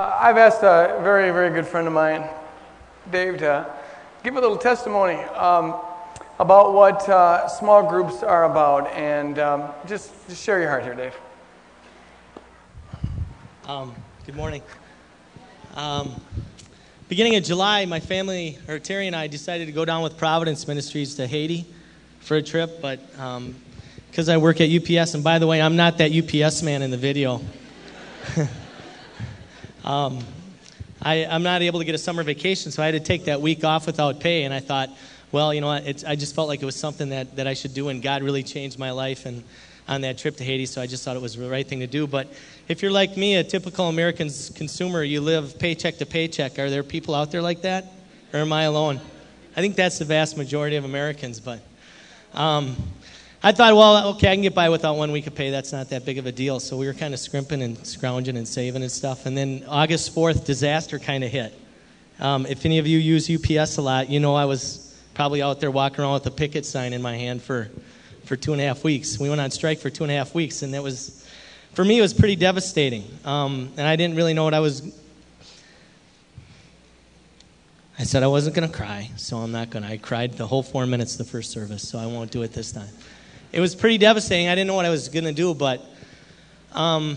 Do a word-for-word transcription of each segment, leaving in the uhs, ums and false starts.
Uh, I've asked a very, very good friend of mine, Dave, to give a little testimony um, about what uh, small groups are about, and um, just, just share your heart here, Dave. Um, good morning. Um, beginning of July, my family, or Terry and I, decided to go down with Providence Ministries to Haiti for a trip, but because um, I work at U P S, and by the way, I'm not that U P S man in the video. um, I, I'm not able to get a summer vacation, so I had to take that week off without pay, and I thought, well, you know what, it's, I just felt like it was something that, that I should do, and God really changed my life and on that trip to Haiti, so I just thought it was the right thing to do. But if you're like me, a typical American consumer, you live paycheck to paycheck. Are there people out there like that, or am I alone? I think that's the vast majority of Americans, but um, I thought, well, okay, I can get by without one week of pay. That's not that big of a deal. So we were kind of scrimping and scrounging and saving and stuff. And then August fourth, disaster kind of hit. Um, if any of you use U P S a lot, you know I was probably out there walking around with a picket sign in my hand for, for two and a half weeks. We went on strike for two and a half weeks, and that was, for me, it was pretty devastating. Um, and I didn't really know what I was. I said I wasn't going to cry, so I'm not going to. I cried the whole four minutes of the first service, so I won't do it this time. It was pretty devastating. I didn't know what I was going to do, but um,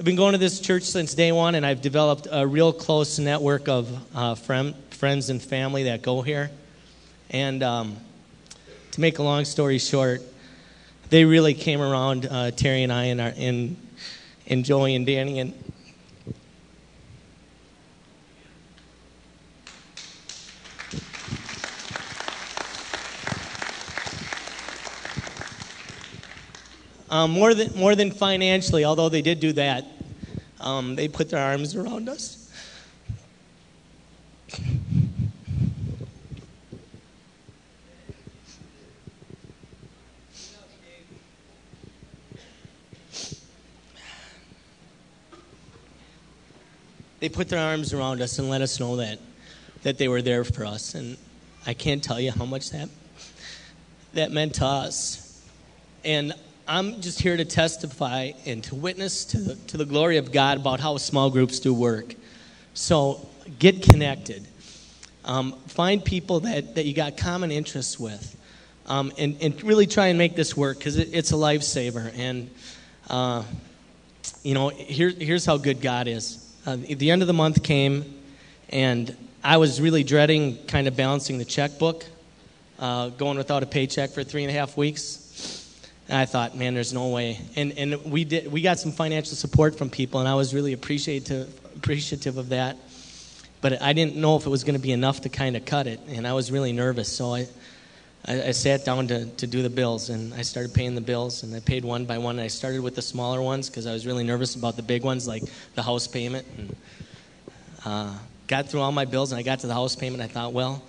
I've been going to this church since day one, and I've developed a real close network of uh, friend, friends and family that go here. And um, to make a long story short, they really came around, uh, Terry and I and, our, and, and Joey and Danny. And Um, more than more than financially, although they did do that, um, they put their arms around us. They put their arms around us and let us know that that they were there for us, and I can't tell you how much that that meant to us. And I'm just here to testify and to witness to the, to the glory of God about how small groups do work. So get connected. Um, find people that, that you got common interests with, um, and, and really try and make this work, because it, it's a lifesaver. And, uh, you know, here, here's how good God is. Uh, the end of the month came, and I was really dreading kind of balancing the checkbook, uh, going without a paycheck for three and a half weeks. And I thought, man, there's no way. And and we did. We got some financial support from people, and I was really appreciative appreciative of that. But I didn't know if it was going to be enough to kind of cut it, and I was really nervous. So I, I, I sat down to, to do the bills, and I started paying the bills, and I paid one by one. And I started with the smaller ones because I was really nervous about the big ones, like the house payment. And uh, got through all my bills, and I got to the house payment. And I thought, well,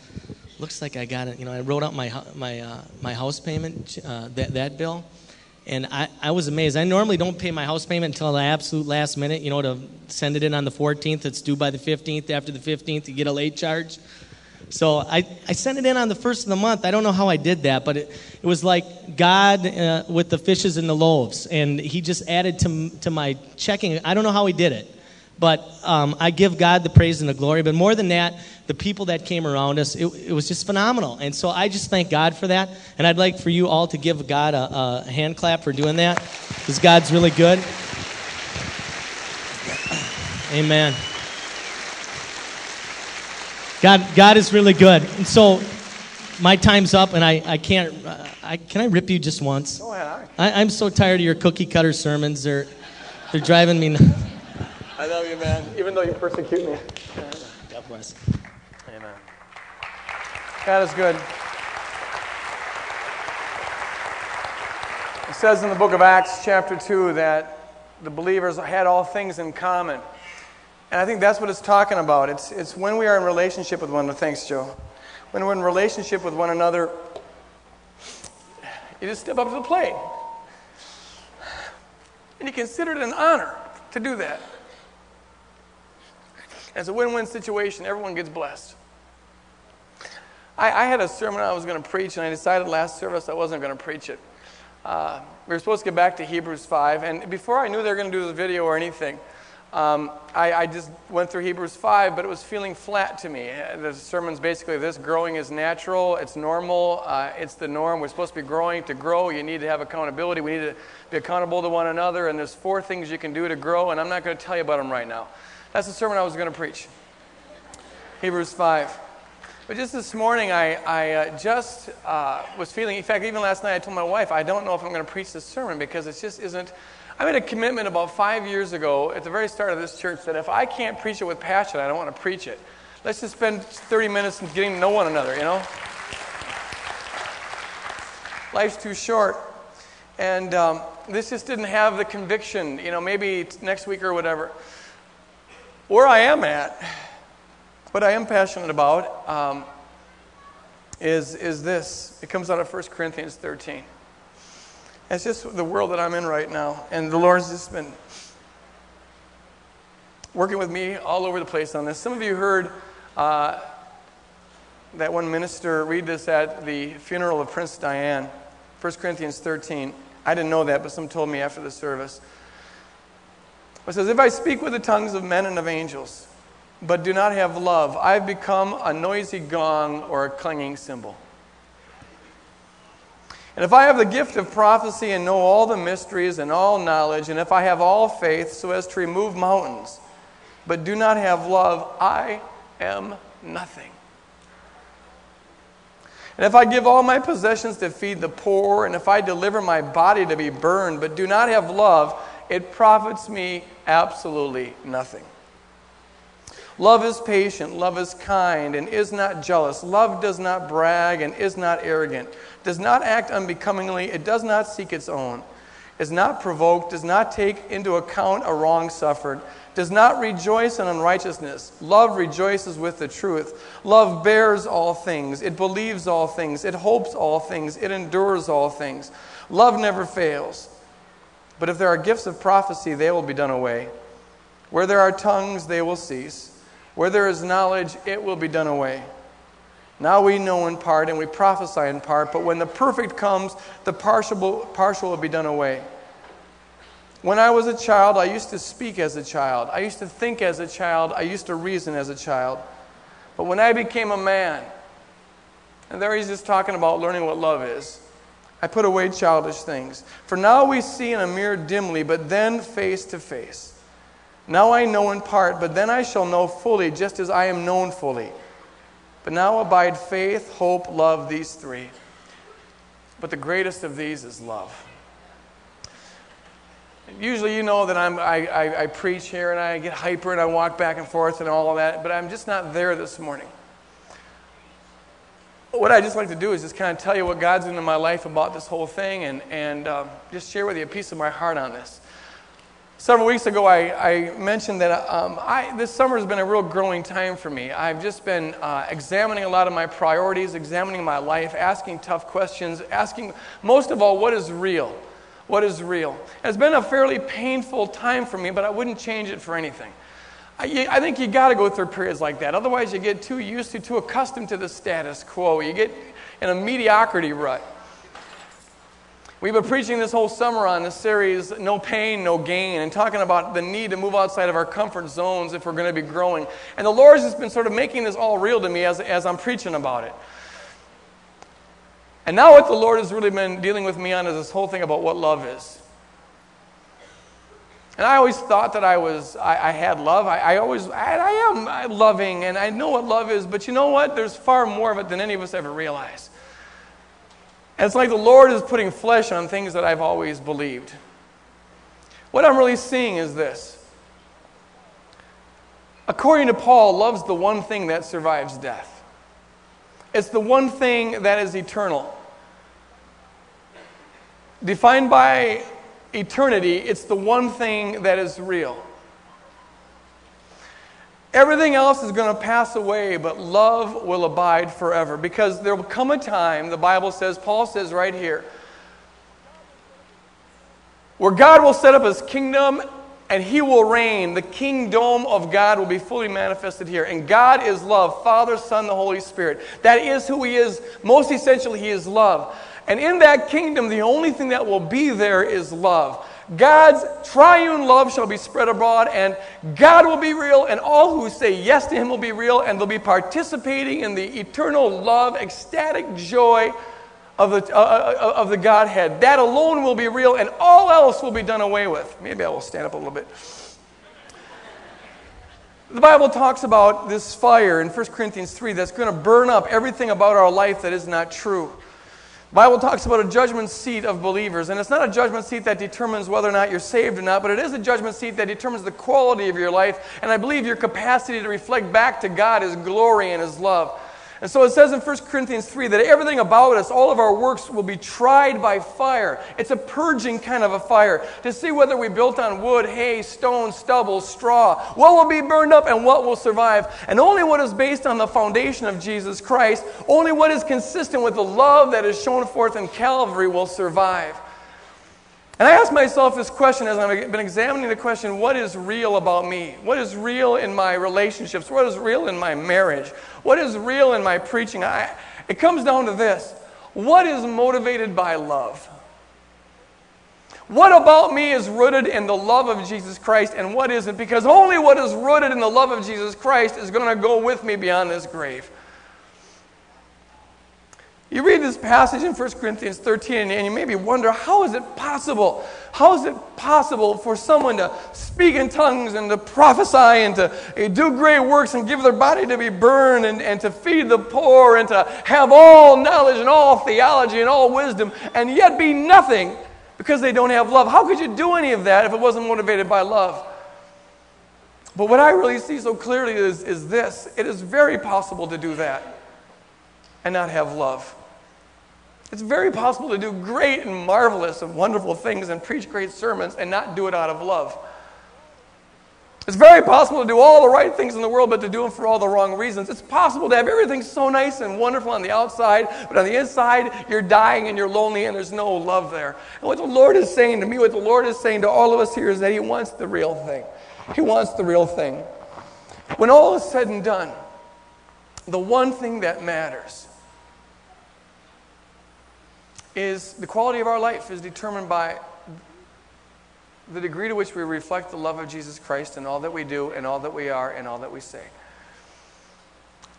looks like I got it. You know, I wrote out my my uh, my house payment, uh, that that bill, and I, I was amazed. I normally don't pay my house payment until the absolute last minute. You know, to send it in on the fourteenth, it's due by the fifteenth. After the fifteenth, you get a late charge. So I, I sent it in on the first of the month. I don't know how I did that, but it, it was like God uh, with the fishes and the loaves, and He just added to to my checking. I don't know how He did it. But um, I give God the praise and the glory. But more than that, the people that came around us, it, it was just phenomenal. And so I just thank God for that. And I'd like for you all to give God a, a hand clap for doing that, because God's really good. Amen. God, God is really good. And so my time's up, and I, I can't. I, can I rip you just once? Go ahead. I, I'm so tired of your cookie cutter sermons. They're they're driving me nuts. I love you, man, even though you persecute me. God bless. Amen. God is good. It says in the book of Acts, chapter two, that the believers had all things in common. And I think that's what it's talking about. It's, it's when we are in relationship with one another. Thanks, Joe. When we're in relationship with one another, you just step up to the plate. And you consider it an honor to do that. It's a win-win situation. Everyone gets blessed. I, I had a sermon I was going to preach, and I decided last service I wasn't going to preach it. Uh, we were supposed to get back to Hebrews five, and before I knew they were going to do the video or anything, Um, I, I just went through Hebrews five, but it was feeling flat to me. The sermon's basically this: growing is natural, it's normal, uh, it's the norm. We're supposed to be growing. To grow, you need to have accountability. We need to be accountable to one another, and there's four things you can do to grow, and I'm not going to tell you about them right now. That's the sermon I was going to preach, Hebrews five. But just this morning, I, I uh, just uh, was feeling, in fact, even last night I told my wife, I don't know if I'm going to preach this sermon because it just isn't. I made a commitment about five years ago at the very start of this church that if I can't preach it with passion, I don't want to preach it. Let's just spend thirty minutes getting to know one another, you know? Life's too short. And um, this just didn't have the conviction, you know, maybe next week or whatever. Where I am at, what I am passionate about um, is, is this. It comes out of First Corinthians thirteen. It's just the world that I'm in right now. And the Lord's just been working with me all over the place on this. Some of you heard uh, that one minister read this at the funeral of Princess Diana, First Corinthians thirteen. I didn't know that, but some told me after the service. It says, "If I speak with the tongues of men and of angels, but do not have love, I've become a noisy gong or a clanging cymbal. And if I have the gift of prophecy and know all the mysteries and all knowledge, and if I have all faith so as to remove mountains, but do not have love, I am nothing. And if I give all my possessions to feed the poor, and if I deliver my body to be burned, but do not have love, it profits me absolutely nothing. Love is patient, love is kind, and is not jealous. Love does not brag and is not arrogant, does not act unbecomingly, it does not seek its own, is not provoked, does not take into account a wrong suffered, does not rejoice in unrighteousness. Love rejoices with the truth. Love bears all things, it believes all things, it hopes all things, it endures all things. Love never fails. But if there are gifts of prophecy, they will be done away. Where there are tongues, they will cease. Where there is knowledge, it will be done away. Now we know in part, and we prophesy in part, but when the perfect comes, the partial, partial will be done away. When I was a child, I used to speak as a child. I used to think as a child. I used to reason as a child. But when I became a man," and there he's just talking about learning what love is, "I put away childish things. For now we see in a mirror dimly, but then face to face. Now I know in part, but then I shall know fully, just as I am known fully. But now abide faith, hope, love, these three. But the greatest of these is love." Usually you know that I'm, I, I, I preach here and I get hyper and I walk back and forth and all of that, but I'm just not there this morning. What I just like to do is just kind of tell you what God's doing in my life about this whole thing and, and um, just share with you a piece of my heart on this. Several weeks ago, I, I mentioned that um, I, this summer has been a real growing time for me. I've just been uh, examining a lot of my priorities, examining my life, asking tough questions, asking, most of all, what is real? What is real? And it's been a fairly painful time for me, but I wouldn't change it for anything. I, I think you got to go through periods like that. Otherwise, you get too used to, too accustomed to the status quo. You get in a mediocrity rut. We've been preaching this whole summer on this series, No Pain, No Gain, and talking about the need to move outside of our comfort zones if we're going to be growing. And the Lord's just been sort of making this all real to me as, as I'm preaching about it. And now what the Lord has really been dealing with me on is this whole thing about what love is. And I always thought that I was, I, I had love. I, I always, I, I am loving, and I know what love is, but you know what? There's far more of it than any of us ever realize. And it's like the Lord is putting flesh on things that I've always believed. What I'm really seeing is this. According to Paul, love's the one thing that survives death. It's the one thing that is eternal. Defined by eternity, it's the one thing that is real. Everything else is going to pass away, but love will abide forever. Because there will come a time, the Bible says, Paul says right here, where God will set up his kingdom and he will reign. The kingdom of God will be fully manifested here. And God is love, Father, Son, the Holy Spirit. That is who he is. Most essentially, he is love. And in that kingdom, the only thing that will be there is love. God's triune love shall be spread abroad, and God will be real, and all who say yes to him will be real, and they'll be participating in the eternal love, ecstatic joy of the, uh, of the Godhead. That alone will be real, and all else will be done away with. Maybe I will stand up a little bit. The Bible talks about this fire in First Corinthians three that's going to burn up everything about our life that is not true. The Bible talks about a judgment seat of believers, and it's not a judgment seat that determines whether or not you're saved or not, but it is a judgment seat that determines the quality of your life, and I believe your capacity to reflect back to God His glory and His love. And so it says in First Corinthians three that everything about us, all of our works, will be tried by fire. It's a purging kind of a fire to see whether we built on wood, hay, stone, stubble, straw. What will be burned up and what will survive? And only what is based on the foundation of Jesus Christ, only what is consistent with the love that is shown forth in Calvary will survive. And I ask myself this question as I've been examining the question, what is real about me? What is real in my relationships? What is real in my marriage? What is real in my preaching? I, it comes down to this. What is motivated by love? What about me is rooted in the love of Jesus Christ and what isn't? Because only what is rooted in the love of Jesus Christ is going to go with me beyond this grave. You read this passage in First Corinthians thirteen and you maybe wonder, how is it possible? How is it possible for someone to speak in tongues and to prophesy and to do great works and give their body to be burned and, and to feed the poor and to have all knowledge and all theology and all wisdom and yet be nothing because they don't have love? How could you do any of that if it wasn't motivated by love? But what I really see so clearly is, is this. It is very possible to do that and not have love. It's very possible to do great and marvelous and wonderful things and preach great sermons and not do it out of love. It's very possible to do all the right things in the world but to do them for all the wrong reasons. It's possible to have everything so nice and wonderful on the outside, but on the inside you're dying and you're lonely and there's no love there. And what the Lord is saying to me, what the Lord is saying to all of us here is that He wants the real thing. He wants the real thing. When all is said and done, the one thing that matters is the quality of our life is determined by the degree to which we reflect the love of Jesus Christ in all that we do, in all that we are, in all that we say.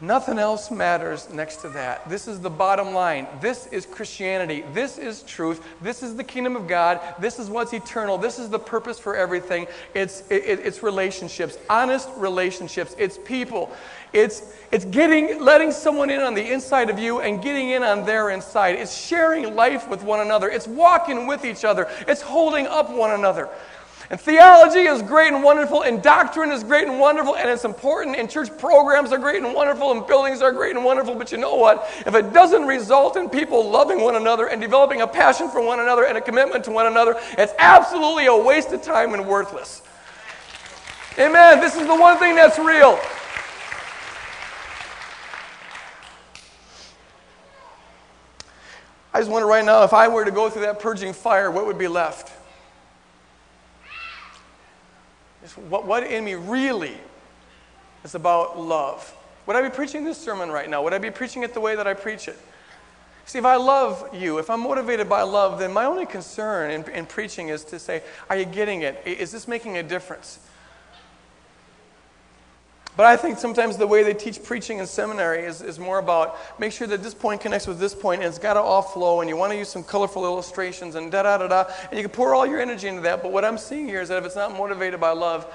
Nothing else matters next to that. This is the bottom line. This is Christianity. This is truth. This is the kingdom of God. This is what's eternal. This is the purpose for everything. It's it, it's relationships, honest relationships. It's people. It's it's getting letting someone in on the inside of you and getting in on their inside. It's sharing life with one another. It's walking with each other. It's holding up one another. And theology is great and wonderful, and doctrine is great and wonderful, and it's important, and church programs are great and wonderful, and buildings are great and wonderful, but you know what? If it doesn't result in people loving one another and developing a passion for one another and a commitment to one another, it's absolutely a waste of time and worthless. Amen. This is the one thing that's real. I just wonder right now, if I were to go through that purging fire, what would be left? What, what in me really is about love? Would I be preaching this sermon right now? Would I be preaching it the way that I preach it? See, if I love you, if I'm motivated by love, then my only concern in, in preaching is to say, are you getting it? Is this making a difference? But I think sometimes the way they teach preaching in seminary is, is more about make sure that this point connects with this point and it's got to all flow and you want to use some colorful illustrations and da-da-da-da. And you can pour all your energy into that. But what I'm seeing here is that if it's not motivated by love,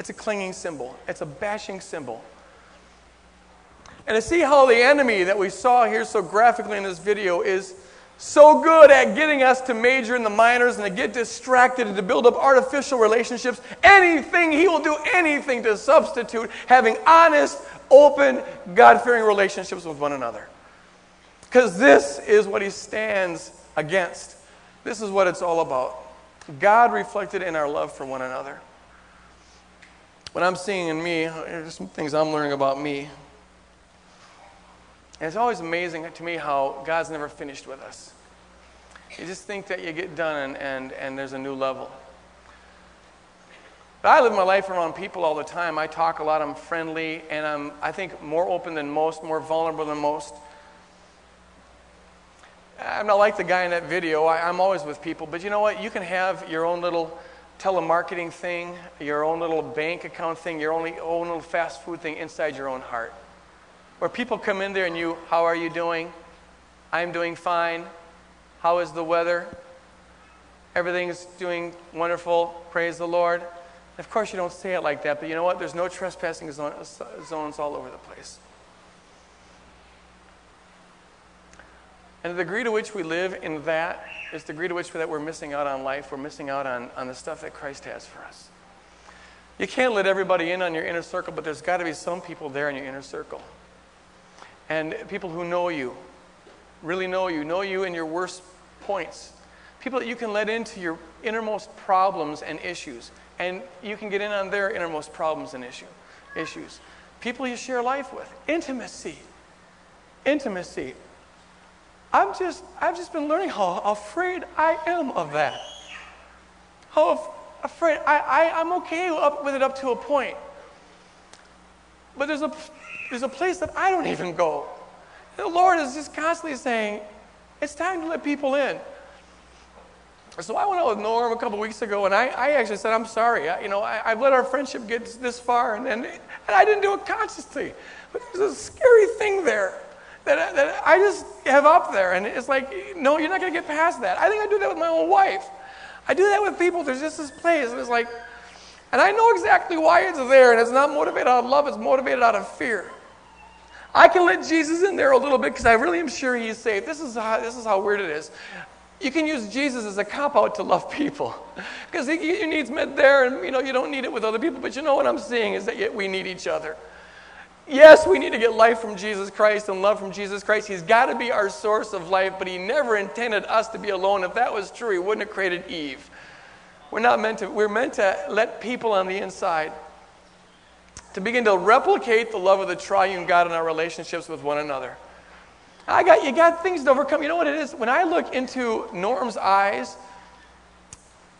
it's a clinging symbol. It's a bashing symbol. And to see how the enemy that we saw here so graphically in this video is so good at getting us to major in the minors and to get distracted and to build up artificial relationships. Anything, he will do anything to substitute having honest, open, God-fearing relationships with one another. Because this is what he stands against. This is what it's all about. God reflected in our love for one another. What I'm seeing in me, there's some things I'm learning about me. And it's always amazing to me how God's never finished with us. You just think that you get done and, and, and there's a new level. But I live my life around people all the time. I talk a lot, I'm friendly, and I'm, I think, more open than most, more vulnerable than most. I'm not like the guy in that video. I, I'm always with people. But you know what? You can have your own little telemarketing thing, your own little bank account thing, your own, own little fast food thing inside your own heart. Where people come in there and you, how are you doing? I'm doing fine. How is the weather? Everything's doing wonderful. Praise the Lord. Of course, you don't say it like that, but you know what? There's no trespassing zones all over the place. And the degree to which we live in that is the degree to which that we're missing out on life. We're missing out on, on the stuff that Christ has for us. You can't let everybody in on your inner circle, but there's got to be some people there in your inner circle. And people who know you, really know you, know you in your worst points. People that you can let into your innermost problems and issues. And you can get in on their innermost problems and issue, issues. People you share life with. Intimacy. Intimacy. I'm just, I've just been learning how afraid I am of that. How afraid, I, I, I'm okay up with it up to a point. But there's a, there's a place that I don't even go. The Lord is just constantly saying, it's time to let people in. So I went out with Norm a couple weeks ago, and I, I actually said, I'm sorry. I, you know, I, I've let our friendship get this far, and, and, and I didn't do it consciously. But there's a scary thing there. That, that I just have up there, and it's like, no, you're not going to get past that. I think I do that with my own wife. I do that with people. There's just this place, and it's like, and I know exactly why it's there, and it's not motivated out of love. It's motivated out of fear. I can let Jesus in there a little bit because I really am sure he's safe. This is how, this is how weird it is. You can use Jesus as a cop-out to love people because he, he needs met there, and you know you don't need it with other people, but you know what I'm seeing is that we need each other. Yes, we need to get life from Jesus Christ and love from Jesus Christ. He's got to be our source of life, but he never intended us to be alone. If that was true, he wouldn't have created Eve. We're not meant to, we're meant to let people on the inside to begin to replicate the love of the triune God in our relationships with one another. I got you got things to overcome. You know what it is? When I look into Norm's eyes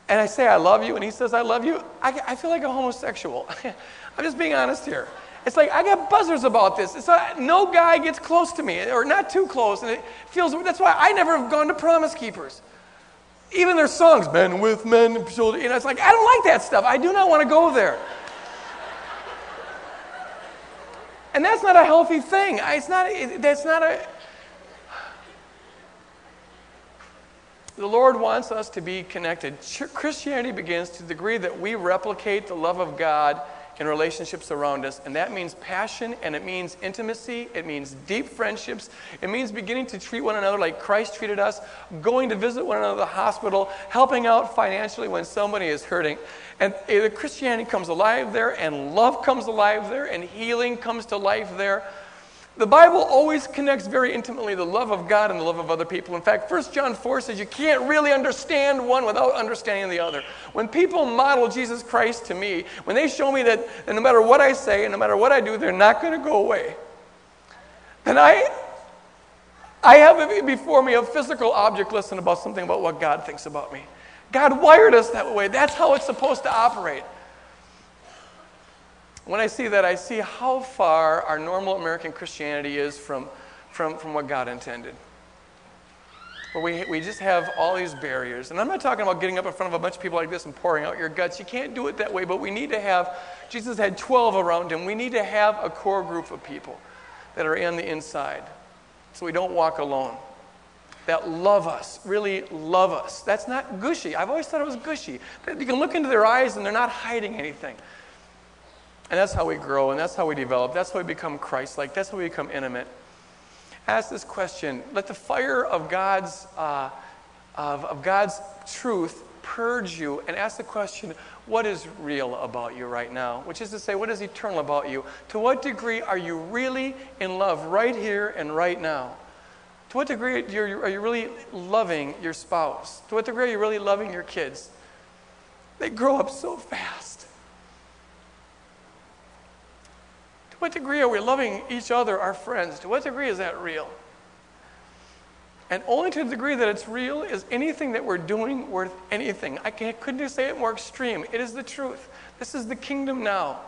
and I say, I love you, and he says, I love you, I, I feel like a homosexual. I'm just being honest here. It's like, I got buzzers about this. It's like, no guy gets close to me, or not too close, and it feels, that's why I never have gone to Promise Keepers. Even their songs, men with men, shoulder, you know, it's like, I don't like that stuff. I do not want to go there. And that's not a healthy thing. I, it's not, it, that's not a, the Lord wants us to be connected. Christianity begins to the degree that we replicate the love of God in relationships around us, and that means passion, and it means intimacy, it means deep friendships, it means beginning to treat one another like Christ treated us, going to visit one another at the hospital, helping out financially when somebody is hurting. And Christianity comes alive there, and love comes alive there, and healing comes to life there. The Bible always connects very intimately the love of God and the love of other people. In fact, First John four says you can't really understand one without understanding the other. When people model Jesus Christ to me, when they show me that, that no matter what I say and no matter what I do, they're not going to go away, then I, I have before me a physical object lesson about something about what God thinks about me. God wired us that way. That's how it's supposed to operate. When I see that, I see how far our normal American Christianity is from, from, from what God intended. Where we, we just have all these barriers. And I'm not talking about getting up in front of a bunch of people like this and pouring out your guts. You can't do it that way, but we need to have, Jesus had twelve around him. We need to have a core group of people that are on the inside so we don't walk alone, that love us, really love us. That's not gushy. I've always thought it was gushy. You can look into their eyes and they're not hiding anything. And that's how we grow, and that's how we develop. That's how we become Christ-like. That's how we become intimate. Ask this question. Let the fire of God's uh, of, of God's truth purge you, and ask the question, what is real about you right now? Which is to say, what is eternal about you? To what degree are you really in love right here and right now? To what degree are you really loving your spouse? To what degree are you really loving your kids? They grow up so fast. To what degree are we loving each other, our friends? To what degree is that real? And only to the degree that it's real is anything that we're doing worth anything. I can't, couldn't say it more extreme. It is the truth. This is the kingdom now.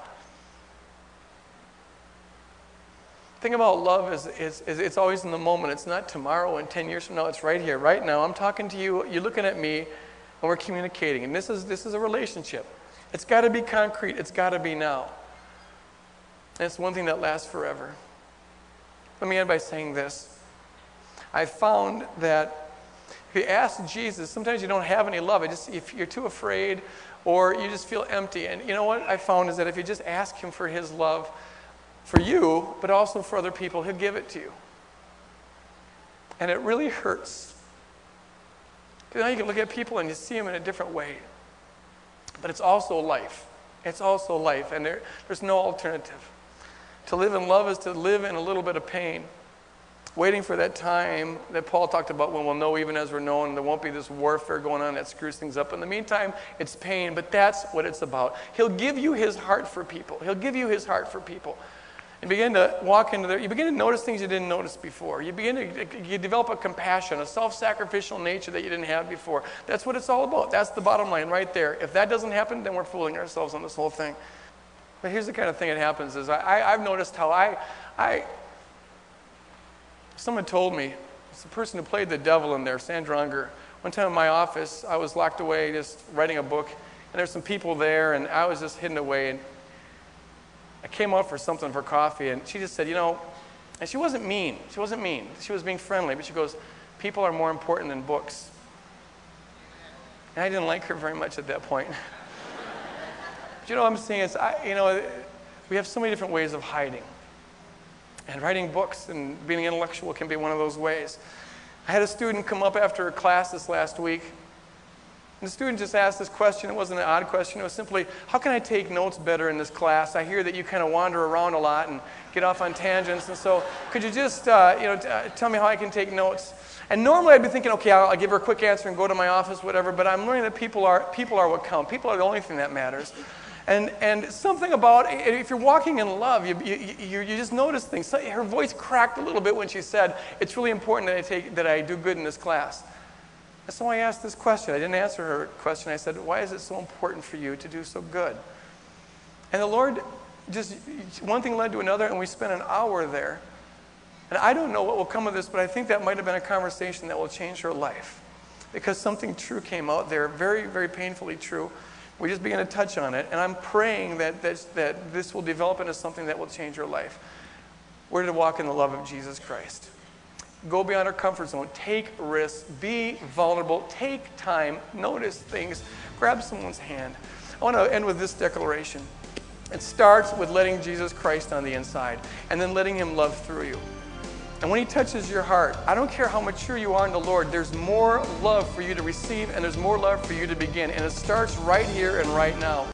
thing about love is, is, is it's always in the moment. It's not tomorrow and ten years from now. It's right here, right now. I'm talking to you. You're looking at me, and we're communicating. And this is, this is a relationship. It's got to be concrete. It's got to be now. And it's one thing that lasts forever. Let me end by saying this. I found that if you ask Jesus, sometimes you don't have any love. It just, if you're too afraid or you just feel empty. And you know what I found is that if you just ask him for his love for you, but also for other people, he'll give it to you. And it really hurts. Because now you can look at people and you see them in a different way. But it's also life. It's also life. And there, there's no alternative. To live in love is to live in a little bit of pain, waiting for that time that Paul talked about when we'll know even as we're known. There won't be this warfare going on that screws things up. In the meantime, it's pain, but that's what it's about. He'll give you his heart for people. He'll give you his heart for people. And begin to walk into there. You begin to notice things you didn't notice before. You begin to you develop a compassion, a self-sacrificial nature that you didn't have before. That's what it's all about. That's the bottom line right there. If that doesn't happen, then we're fooling ourselves on this whole thing. But here's the kind of thing that happens is I, I, I've noticed how I, I, someone told me, it's the person who played the devil in there, Sandra Unger. One time in my office, I was locked away just writing a book, and there's some people there, and I was just hidden away, and I came out for something for coffee, and she just said, you know, and she wasn't mean. She wasn't mean. She was being friendly, but she goes, people are more important than books. And I didn't like her very much at that point. But you know what I'm saying? It's, I, you know, we have so many different ways of hiding. And writing books and being intellectual can be one of those ways. I had a student come up after a class this last week. And the student just asked this question. It wasn't an odd question. It was simply, how can I take notes better in this class? I hear that you kind of wander around a lot and get off on tangents. And so could you just uh, you know, t- uh, tell me how I can take notes? And normally I'd be thinking, okay, I'll, I'll give her a quick answer and go to my office, whatever. But I'm learning that people are, people are what count. People are the only thing that matters. And and something about, if you're walking in love, you you, you, you just notice things. So her voice cracked a little bit when she said, it's really important that I take that I do good in this class. And so I asked this question. I didn't answer her question. I said, why is it so important for you to do so good? And the Lord, just one thing led to another, and we spent an hour there. And I don't know what will come of this, but I think that might have been a conversation that will change her life. Because something true came out there, very, very painfully true. We just began to touch on it, and I'm praying that, that, that this will develop into something that will change your life. We're to walk in the love of Jesus Christ. Go beyond our comfort zone. Take risks. Be vulnerable. Take time. Notice things. Grab someone's hand. I want to end with this declaration. It starts with letting Jesus Christ on the inside, and then letting him love through you. And when he touches your heart, I don't care how mature you are in the Lord, there's more love for you to receive, and there's more love for you to begin. And it starts right here and right now.